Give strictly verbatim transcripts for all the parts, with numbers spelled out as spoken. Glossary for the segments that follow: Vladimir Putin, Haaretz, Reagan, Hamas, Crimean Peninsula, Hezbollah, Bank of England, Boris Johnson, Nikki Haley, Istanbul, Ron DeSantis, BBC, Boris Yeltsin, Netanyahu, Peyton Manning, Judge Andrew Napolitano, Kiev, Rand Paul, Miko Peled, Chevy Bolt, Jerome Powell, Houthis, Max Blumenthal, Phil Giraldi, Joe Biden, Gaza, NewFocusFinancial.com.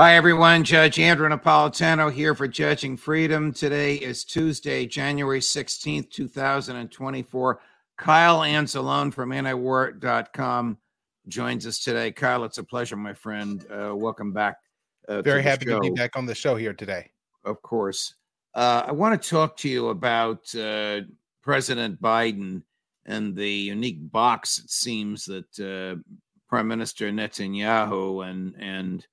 Hi, everyone. Judge Andrew Napolitano here for Judging Freedom. Today is Tuesday, January sixteenth, two thousand twenty-four. Kyle Anzalone from antiwar dot com joins us today. Kyle, it's a pleasure, my friend. Uh, welcome back. Uh, Very to happy show. to be back on the show here today. Of course. Uh, I want to talk to you about uh, President Biden and the unique box, it seems, that uh, Prime Minister Netanyahu and and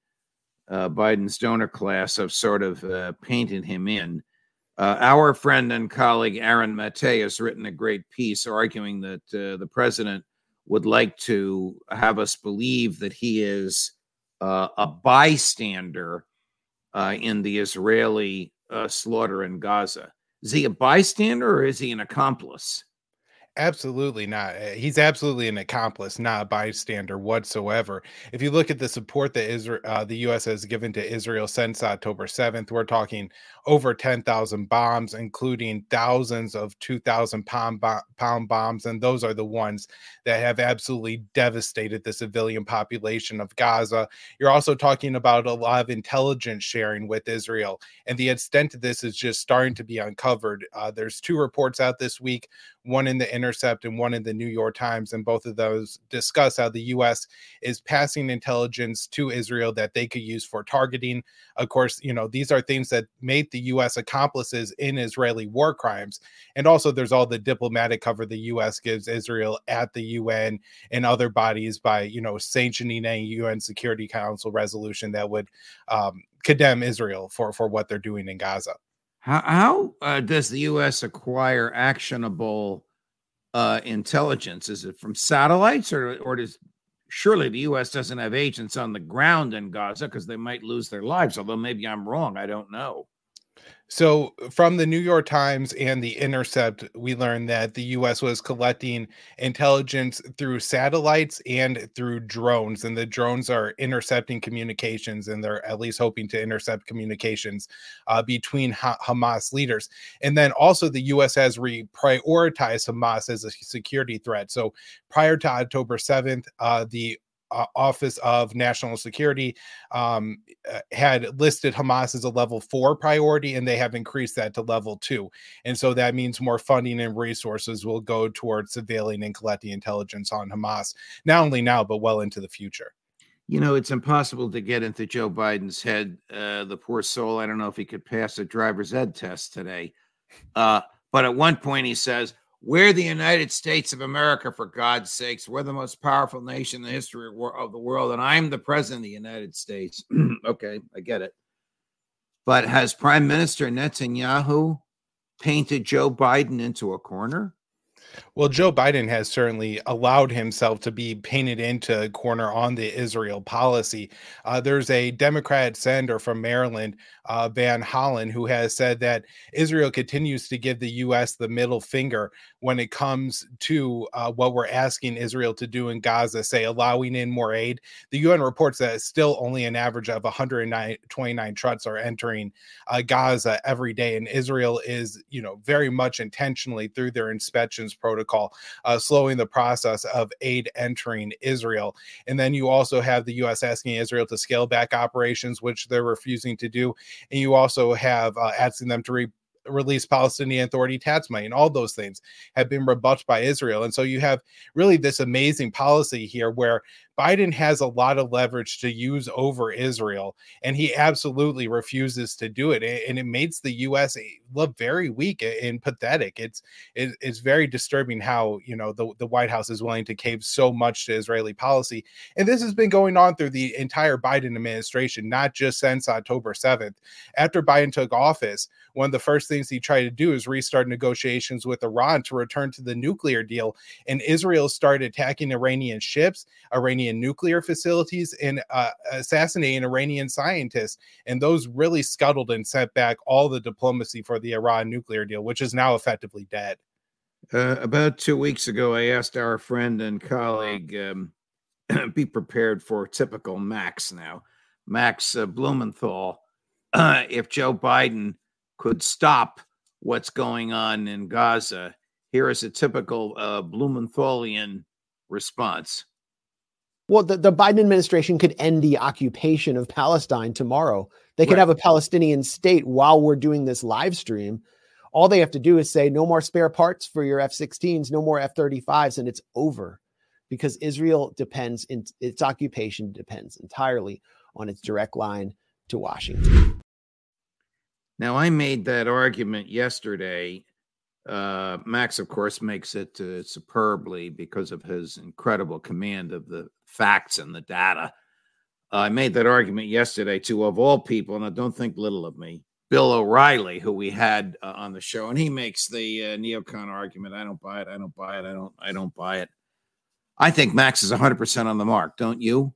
Uh, Biden's donor class have sort of uh, painted him in. Uh, our friend and colleague Aaron Maté has written a great piece arguing that uh, the president would like to have us believe that he is uh, a bystander uh, in the Israeli uh, slaughter in Gaza. Is he a bystander or is he an accomplice? Absolutely not. He's absolutely an accomplice, not a bystander whatsoever. If you look at the support that Israel, uh, the U S has given to Israel since October seventh, we're talking over ten thousand bombs, including thousands of two thousand pound bombs. And those are the ones that have absolutely devastated the civilian population of Gaza. You're also talking about a lot of intelligence sharing with Israel. And the extent of this is just starting to be uncovered. Uh, there's two reports out this week, one in the Intercept and one in the New York Times, and both of those discuss how the U S is passing intelligence to Israel that they could use for targeting. Of course, you know, these are things that made the U S accomplices in Israeli war crimes. And also there's all the diplomatic cover the U S gives Israel at the U N and other bodies by, you know, sanctioning a U N Security Council resolution that would um, condemn Israel for, for what they're doing in Gaza. How, how uh, does the U S acquire actionable Uh, intelligence? Is it from satellites, or or does surely the U S doesn't have agents on the ground in Gaza because they might lose their lives? Although maybe I'm wrong, I don't know. So from the New York Times and the Intercept, we learned that the U S was collecting intelligence through satellites and through drones, and the drones are intercepting communications, and they're at least hoping to intercept communications uh, between ha- Hamas leaders. And then also the U S has reprioritized Hamas as a security threat. So prior to October seventh, uh, the Uh, Office of National Security um, uh, had listed Hamas as a level four priority, and they have increased that to level two. And so that means more funding and resources will go towards surveilling and collecting intelligence on Hamas, not only now, but well into the future. You know, it's impossible to get into Joe Biden's head. Uh, the poor soul, I don't know if he could pass a driver's ed test today. Uh, but at one point he says, "We're the United States of America, for God's sakes. We're the most powerful nation in the history of the world, and I'm the president of the United States." Okay, I get it. But has Prime Minister Netanyahu painted Joe Biden into a corner? Well, Joe Biden has certainly allowed himself to be painted into a corner on the Israel policy. Uh, there's a Democrat senator from Maryland, uh, Van Hollen, who has said that Israel continues to give the U S the middle finger when it comes to uh, what we're asking Israel to do in Gaza, say allowing in more aid. The U N reports that still only an average of one hundred twenty-nine trucks are entering uh, Gaza every day. And Israel is, you know, very much intentionally through their inspections protocol, uh, slowing the process of aid entering Israel. And then you also have the U S asking Israel to scale back operations, which they're refusing to do. And you also have uh, asking them to re- release Palestinian Authority tax money, and all those things have been rebuffed by Israel. And so you have really this amazing policy here where Biden has a lot of leverage to use over Israel, and he absolutely refuses to do it. And it makes the U S look very weak and pathetic. It's it's very disturbing how, you know, the, the White House is willing to cave so much to Israeli policy. And this has been going on through the entire Biden administration, not just since October seventh. After Biden took office, one of the first things he tried to do is restart negotiations with Iran to return to the nuclear deal. And Israel started attacking Iranian ships, Iranian nuclear facilities, and uh, assassinating Iranian scientists. And those really scuttled and set back all the diplomacy for the Iran nuclear deal, which is now effectively dead. Uh, about two weeks ago, I asked our friend and colleague, um, be prepared for typical Max now, Max uh, Blumenthal, uh, if Joe Biden could stop what's going on in Gaza. Here is a typical uh, Blumenthalian response. Well, the, the Biden administration could end the occupation of Palestine tomorrow. They could right. have a Palestinian state while we're doing this live stream. All they have to do is say no more spare parts for your F sixteens, no more F thirty-fives, and it's over, because Israel depends, in, its occupation depends entirely on its direct line to Washington. Now, I made that argument yesterday. Uh, Max, of course, makes it uh, superbly because of his incredible command of the facts and the data. Uh, I made that argument yesterday to, of all people, and I don't think little of me, Bill O'Reilly, who we had uh, on the show, and he makes the uh, neocon argument. I don't buy it. I don't buy it. I don't. I don't buy it. I think Max is one hundred percent on the mark. Don't you?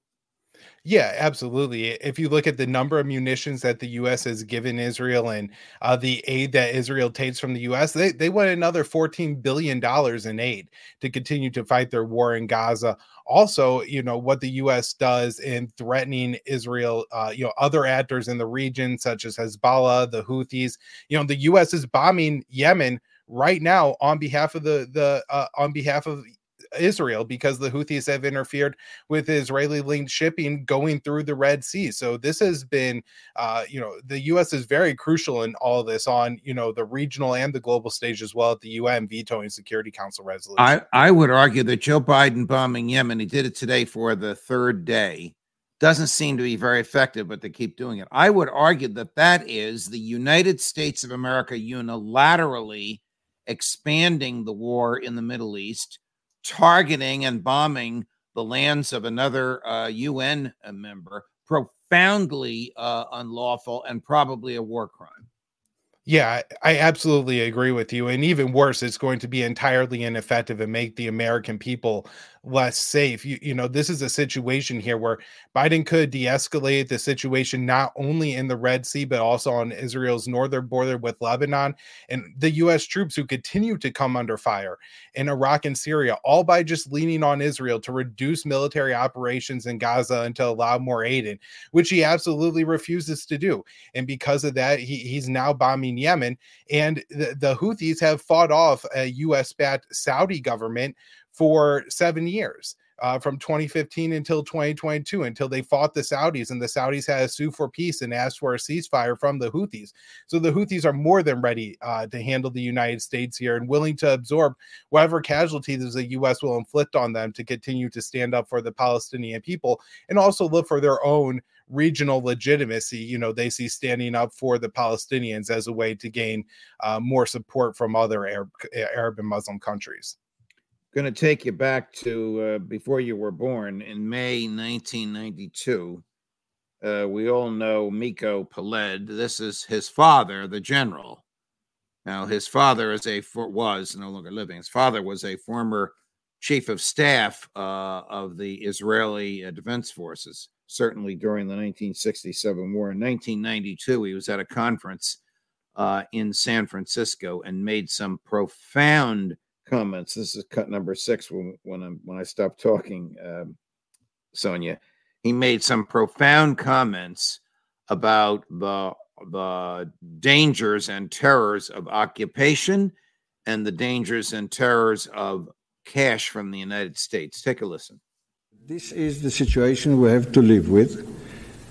Yeah, absolutely. If you look at the number of munitions that the U S has given Israel and uh, the aid that Israel takes from the U S, they, they want another fourteen billion dollars in aid to continue to fight their war in Gaza. Also, you know, what the U S does in threatening Israel, uh, you know, other actors in the region, such as Hezbollah, the Houthis, you know, the U S is bombing Yemen right now on behalf of the, the uh, on behalf of Israel, because the Houthis have interfered with Israeli-linked shipping going through the Red Sea. So this has been, uh, you know, the U S is very crucial in all this on, you know, the regional and the global stage as well at the U N vetoing Security Council resolution. I, I would argue that Joe Biden bombing Yemen, he did it today for the third day, doesn't seem to be very effective, but they keep doing it. I would argue that that is the United States of America unilaterally expanding the war in the Middle East, targeting and bombing the lands of another uh, U N member, profoundly uh, unlawful and probably a war crime. Yeah, I absolutely agree with you. And even worse, it's going to be entirely ineffective and make the American people less safe. You, you know, this is a situation here where Biden could de-escalate the situation not only in the Red Sea, but also on Israel's northern border with Lebanon, and the U S troops who continue to come under fire in Iraq and Syria, all by just leaning on Israel to reduce military operations in Gaza and to allow more aid in, which he absolutely refuses to do. And because of that, he, he's now bombing Yemen. And the, the Houthis have fought off a U S-backed Saudi government for seven years, uh, from twenty fifteen until twenty twenty-two, until they fought the Saudis, and the Saudis had a sue for peace and asked for a ceasefire from the Houthis. So the Houthis are more than ready uh, to handle the United States here and willing to absorb whatever casualties the U S will inflict on them to continue to stand up for the Palestinian people and also look for their own regional legitimacy. You know, they see standing up for the Palestinians as a way to gain uh, more support from other Arab, Arab and Muslim countries. Going to take you back to uh, before you were born in May nineteen ninety-two. Uh, we all know Miko Peled. This is his father, the general. Now, his father is a for, was no longer living. His father was a former chief of staff uh, of the Israeli uh, Defense Forces, certainly during the nineteen sixty-seven war. In nineteen ninety-two, he was at a conference uh, in San Francisco and made some profound comments. This is cut number six when when I when I stopped talking, um, Sonia. He made some profound comments about the the dangers and terrors of occupation and the dangers and terrors of cash from the United States. Take a listen. This is the situation we have to live with,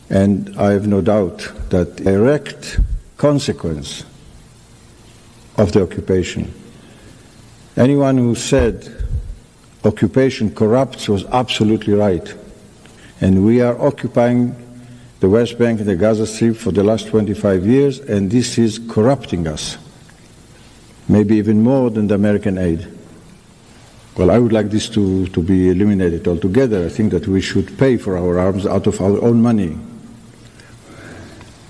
and I have no doubt that direct consequence of the occupation. Anyone who said occupation corrupts was absolutely right. And we are occupying the West Bank and the Gaza Strip for the last twenty-five years, and this is corrupting us, maybe even more than the American aid. Well, I would like this to, to be eliminated altogether. I think that we should pay for our arms out of our own money.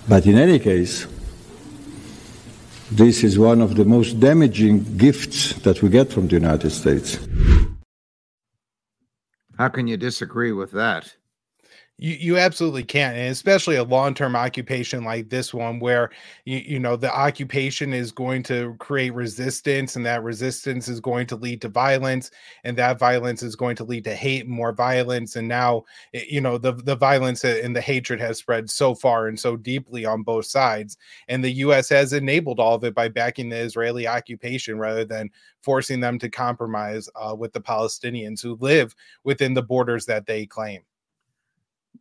But in any case, this is one of the most damaging gifts that we get from the United States. How can you disagree with that? You you absolutely can't, and especially a long-term occupation like this one, where you, you know the occupation is going to create resistance, and that resistance is going to lead to violence, and that violence is going to lead to hate and more violence. And now, you know, the the violence and the hatred has spread so far and so deeply on both sides, and the U S has enabled all of it by backing the Israeli occupation rather than forcing them to compromise uh, with the Palestinians who live within the borders that they claim.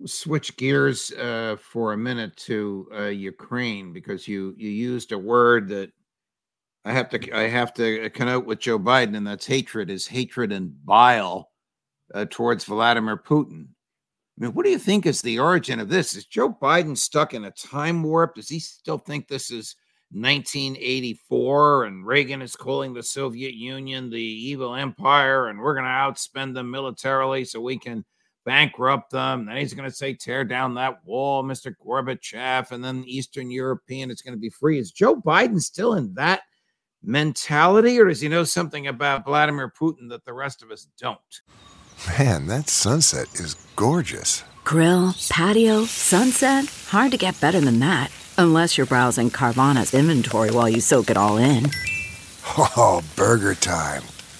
Switch gears uh, for a minute to uh, Ukraine, because you, you used a word that I have to I have to connote with Joe Biden, and that's hatred, is hatred and bile uh, towards Vladimir Putin. I mean, what do you think is the origin of this? Is Joe Biden stuck in a time warp? Does he still think this is nineteen eighty-four and Reagan is calling the Soviet Union the evil empire and we're going to outspend them militarily so we can bankrupt them? Then he's going to say, tear down that wall, Mister Gorbachev, and then Eastern European, it's going to be free. Is Joe Biden still in that mentality, or does he know something about Vladimir Putin that the rest of us don't? Man, that sunset is gorgeous. Grill, patio, sunset. Hard to get better than that. Unless you're browsing Carvana's inventory while you soak it all in. Oh, burger time.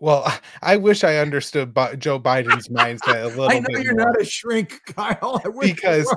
Well, I wish I understood Joe Biden's mindset a little bit. I know bit you're more. Not a shrink, Kyle. I wish because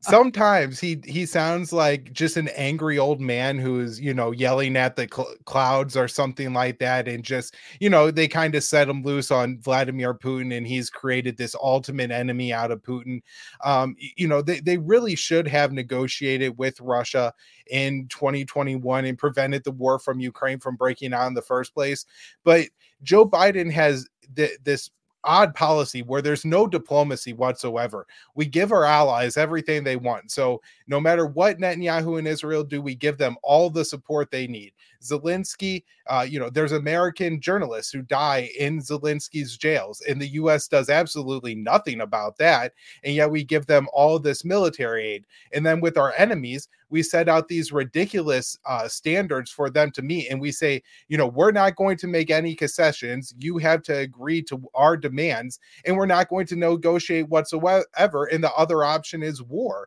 sometimes he he sounds like just an angry old man who is, you know, yelling at the cl- clouds or something like that. And just, you know, they kind of set him loose on Vladimir Putin, and he's created this ultimate enemy out of Putin. Um, you know, they, they really should have negotiated with Russia in twenty twenty-one and prevented the war from Ukraine from breaking out in the first place. But Joe Biden has th- this odd policy where there's no diplomacy whatsoever. We give our allies everything they want. So no matter what Netanyahu and Israel do, we give them all the support they need. Zelensky, uh, you know, there's American journalists who die in Zelensky's jails, and the U S does absolutely nothing about that. And yet we give them all this military aid. And then with our enemies, we set out these ridiculous uh, standards for them to meet. And we say, you know, we're not going to make any concessions. You have to agree to our demands, and we're not going to negotiate whatsoever. And the other option is war.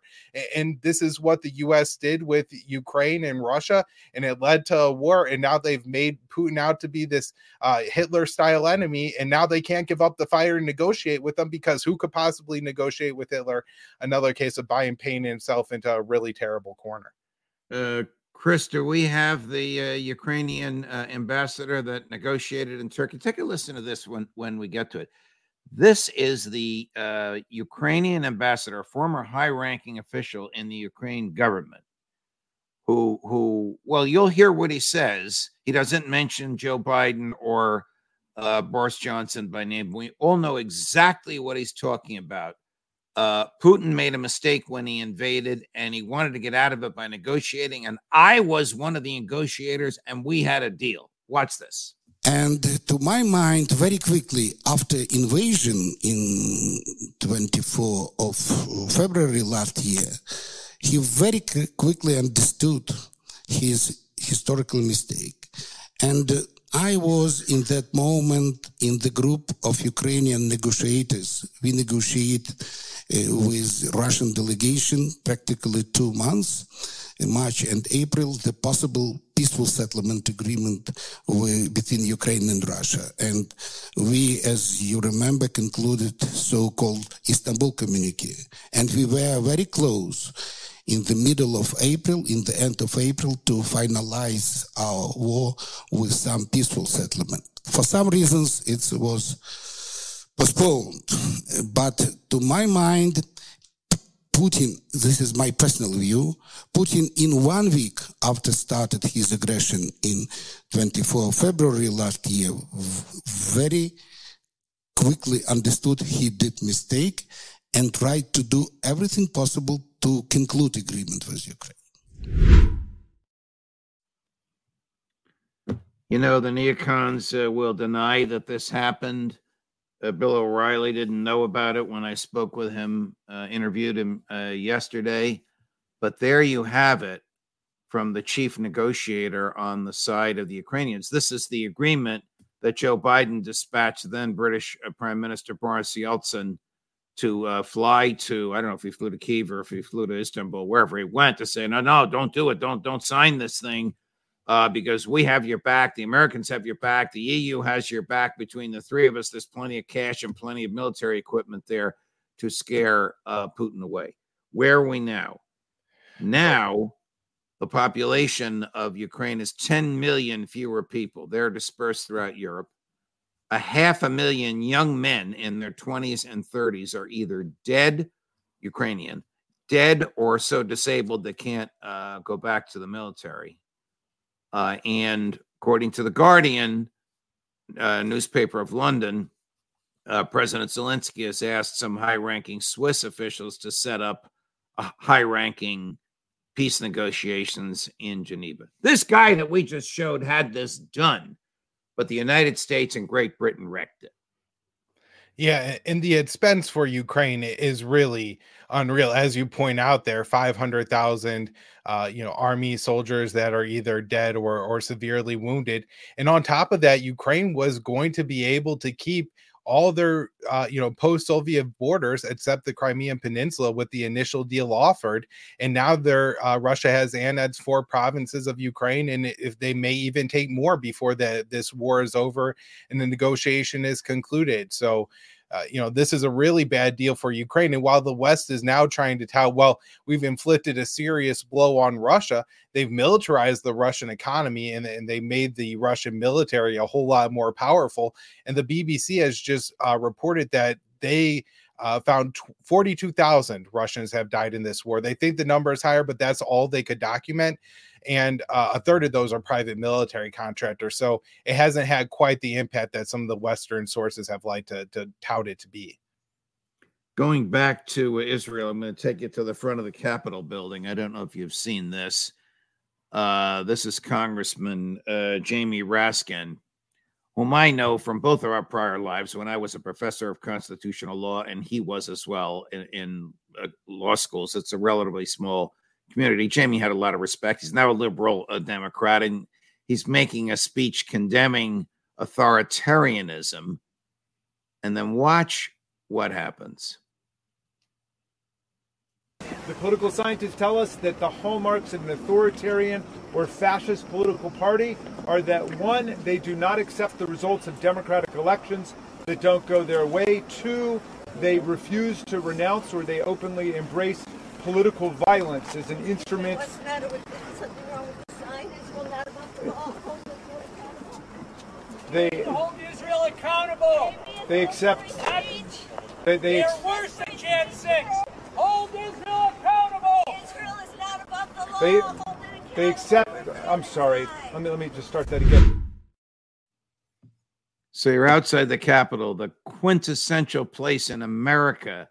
And this is what the U S did with Ukraine and Russia. And it led to a war. And now they've made Putin out to be this uh, Hitler style enemy. And now they can't give up the fire and negotiate with them, because who could possibly negotiate with Hitler? Another case of Biden painting himself into a really terrible corner. Uh, Chris, do we have the uh, Ukrainian uh, ambassador that negotiated in Turkey? Take a listen to this when, when we get to it. This is the uh, Ukrainian ambassador, former high-ranking official in the Ukraine government, who, who, well, you'll hear what he says. He doesn't mention Joe Biden or uh, Boris Johnson by name. We all know exactly what he's talking about. Uh, Putin made a mistake when he invaded, and he wanted to get out of it by negotiating. And I was one of the negotiators, and we had a deal. Watch this. And to my mind, very quickly after invasion in the twenty-fourth of February last year, he very quickly understood his historical mistake. And I was in that moment in the group of Ukrainian negotiators. We negotiated uh, with Russian delegation practically two months, in March and April, the possible peaceful settlement agreement with, between Ukraine and Russia. And we, as you remember, concluded so-called Istanbul communique. And we were very close in the middle of April, in the end of April, to finalize our war with some peaceful settlement. For some reasons, it was postponed. But to my mind, Putin, this is my personal view, Putin in one week after started his aggression in the twenty-fourth of February last year, very quickly understood he did mistake and tried to do everything possible to conclude agreement with Ukraine. You know, the neocons uh, will deny that this happened. Uh, Bill O'Reilly didn't know about it when I spoke with him, uh, interviewed him uh, yesterday. But there you have it from the chief negotiator on the side of the Ukrainians. This is the agreement that Joe Biden dispatched then British uh, Prime Minister Boris Yeltsin to uh, fly to, I don't know if he flew to Kiev or if he flew to Istanbul, wherever he went, to say, no, no, don't do it. Don't don't sign this thing uh, because we have your back. The Americans have your back. The E U has your back. Between the three of us, there's plenty of cash and plenty of military equipment there to scare uh, Putin away. Where are we now? Now, the population of Ukraine is ten million fewer people. They're dispersed throughout Europe. A half a million young men in their twenties and thirties are either dead, Ukrainian, dead or so disabled they can't uh, go back to the military. Uh, and according to The Guardian, uh, newspaper of London, uh, President Zelensky has asked some high-ranking Swiss officials to set up a high-ranking peace negotiations in Geneva. This guy that we just showed had this done. But the United States and Great Britain wrecked it. Yeah, and the expense for Ukraine is really unreal. As you point out there, five hundred thousand uh, you know, army soldiers that are either dead or, or severely wounded. And on top of that, Ukraine was going to be able to keep all their uh, you know, post-Soviet borders except the Crimean Peninsula with the initial deal offered. And now they're, uh, Russia has annexed four provinces of Ukraine, and if they may even take more before the, this war is over and the negotiation is concluded. So, uh, you know, this is a really bad deal for Ukraine. And while the West is now trying to tout, well, we've inflicted a serious blow on Russia, they've militarized the Russian economy and, and they made the Russian military a whole lot more powerful. And the B B C has just uh, reported that they uh, found forty-two thousand Russians have died in this war. They think the number is higher, but that's all they could document. And uh, a third of those are private military contractors. So it hasn't had quite the impact that some of the Western sources have liked to, to tout it to be. Going back to Israel, I'm going to take you to the front of the Capitol building. I don't know if you've seen this. Uh, this is Congressman uh, Jamie Raskin, whom I know from both of our prior lives when I was a professor of constitutional law, and he was as well in, in uh, law schools. It's a relatively small community. Jamie had a lot of respect. He's now a liberal a Democrat, and he's making a speech condemning authoritarianism. And then watch what happens. The political scientists tell us that the hallmarks of an authoritarian or fascist political party are that, one, they do not accept the results of democratic elections that don't go their way. Two, they refuse to renounce or they openly embrace political violence as an instrument. What's the matter with this? Something wrong with the Zionists? Well, not about the law. Hold Israel accountable. They, they hold Israel accountable. They accept. They, they They're ex- worse than Jan six. Hold Israel accountable. Israel is not above the law. They, hold it accountable. They accept. I'm sorry. Let me let me just start that again. So you're outside the Capitol, the quintessential place in America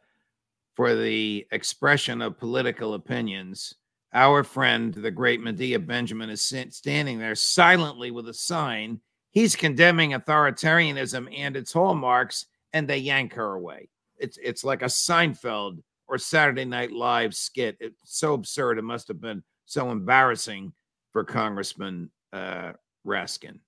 for the expression of political opinions. Our friend, the great Medea Benjamin, is standing there silently with a sign He's condemning authoritarianism and its hallmarks, and they yank her away. It's it's like a Seinfeld or Saturday Night Live skit. It's so absurd. It must have been so embarrassing for Congressman uh, Raskin.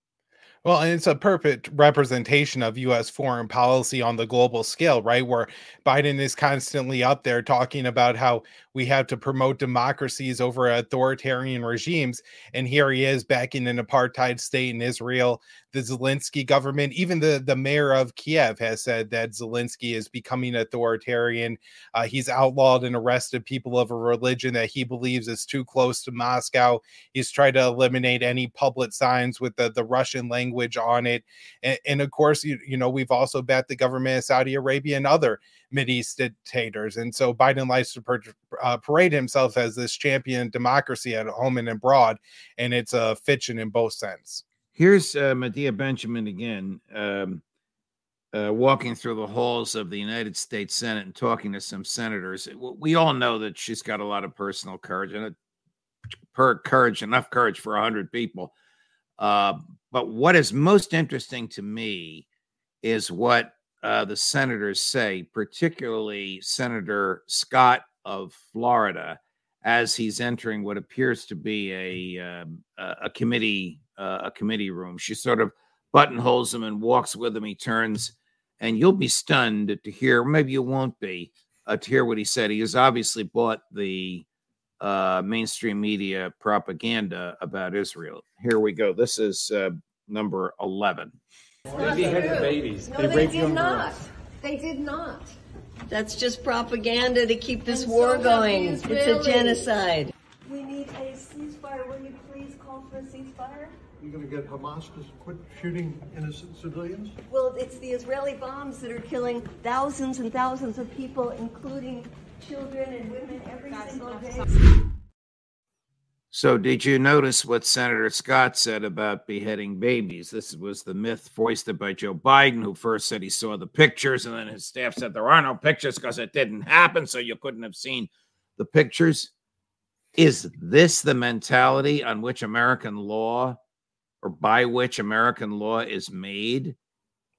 Well, and it's a perfect representation of U S foreign policy on the global scale, right? Where Biden is constantly up there talking about how we have to promote democracies over authoritarian regimes. And here he is back in an apartheid state in Israel. The Zelensky government, even the, the mayor of Kiev has said that Zelensky is becoming authoritarian. Uh, he's outlawed and arrested people of a religion that he believes is too close to Moscow. He's tried to eliminate any public signs with the, the Russian language. language on it. And, and of course, you, you know, we've also backed the government of Saudi Arabia and other Mideast dictators. And so Biden likes to per, uh, parade himself as this champion democracy at home and abroad. And it's a fiction in both sense. Here's uh, Medea Benjamin again, um, uh, walking through the halls of the United States Senate and talking to some senators. We all know that she's got a lot of personal courage and her courage, enough courage for one hundred people. Uh, but what is most interesting to me is what uh, the senators say, particularly Senator Scott of Florida, as he's entering what appears to be a uh, a committee uh, a committee room. She sort of buttonholes him and walks with him. He turns, and you'll be stunned to hear, maybe you won't be, uh, to hear what he said. He has obviously bought the Uh, mainstream media propaganda about Israel. Here we go. This is uh, number eleven. They beheaded babies. No, they, they raped young girls. They did not. That's just propaganda to keep this and war so going. It's a genocide. We need a ceasefire. Will you please call for a ceasefire? You're going to get Hamas to quit shooting innocent civilians? Well, it's the Israeli bombs that are killing thousands and thousands of people, including children and women every single day. So did you notice what Senator Scott said about beheading babies? This was the myth foisted by Joe Biden, who first said he saw the pictures, and then his staff said there are no pictures because it didn't happen, so you couldn't have seen the pictures. Is this the mentality on which American law, or by which American law is made?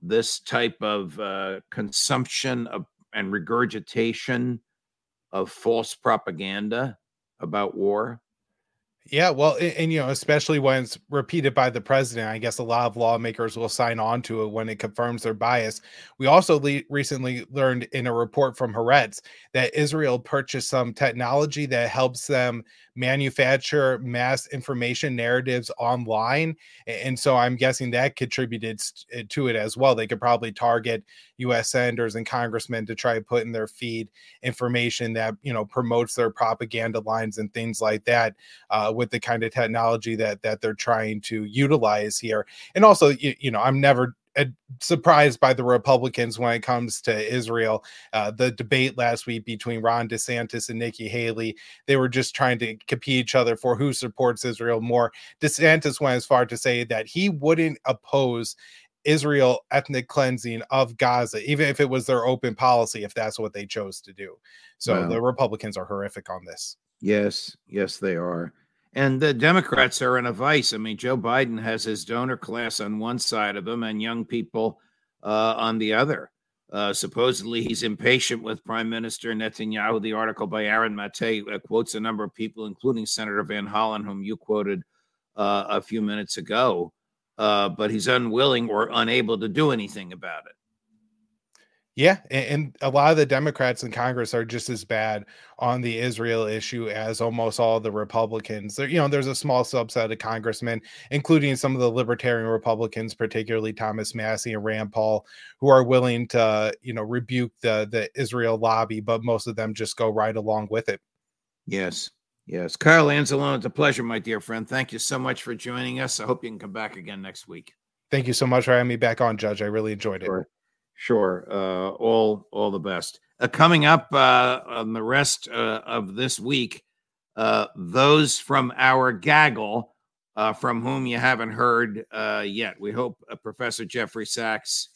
This type of uh, consumption of and regurgitation of false propaganda about war? Yeah, well, and, and, you know, especially when it's repeated by the president, I guess a lot of lawmakers will sign on to it when it confirms their bias. We also le- recently learned in a report from Haaretz that Israel purchased some technology that helps them manufacture mass information narratives online. And so I'm guessing that contributed st- to it as well. They could probably target U S senators and congressmen to try to put in their feed information that, you know, promotes their propaganda lines and things like that uh, with the kind of technology that that they're trying to utilize here. And also, you, you know, I'm never surprised by the Republicans when it comes to Israel. Uh, the debate last week between Ron DeSantis and Nikki Haley, they were just trying to compete each other for who supports Israel more. DeSantis went as far to say that he wouldn't oppose Israel ethnic cleansing of Gaza, even if it was their open policy, if that's what they chose to do. So wow. The Republicans are horrific on this. Yes, yes, they are. And the Democrats are in a vice. I mean, Joe Biden has his donor class on one side of him and young people uh, on the other. Uh, supposedly, he's impatient with Prime Minister Netanyahu. The article by Aaron Maté uh, quotes a number of people, including Senator Van Hollen, whom you quoted uh, a few minutes ago. Uh, but he's unwilling or unable to do anything about it. Yeah, and a lot of the Democrats in Congress are just as bad on the Israel issue as almost all the Republicans. There, you know, there's a small subset of congressmen, including some of the libertarian Republicans, particularly Thomas Massey and Rand Paul, who are willing to, you know, rebuke the, the Israel lobby, but most of them just go right along with it. Yes, yes. Kyle Anzalone, it's a pleasure, my dear friend. Thank you so much for joining us. I hope you can come back again next week. Thank you so much for having me back on, Judge. I really enjoyed it. Sure. Sure. Uh, all all the best. Uh, coming up uh, on the rest uh, of this week, uh, those from our gaggle uh, from whom you haven't heard uh, yet. We hope uh, Professor Jeffrey Sachs,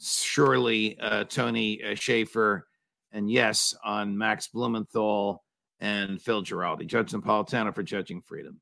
surely uh, Tony uh, Schaefer, and yes, on Max Blumenthal and Phil Giraldi. Judge Napolitano for Judging Freedom.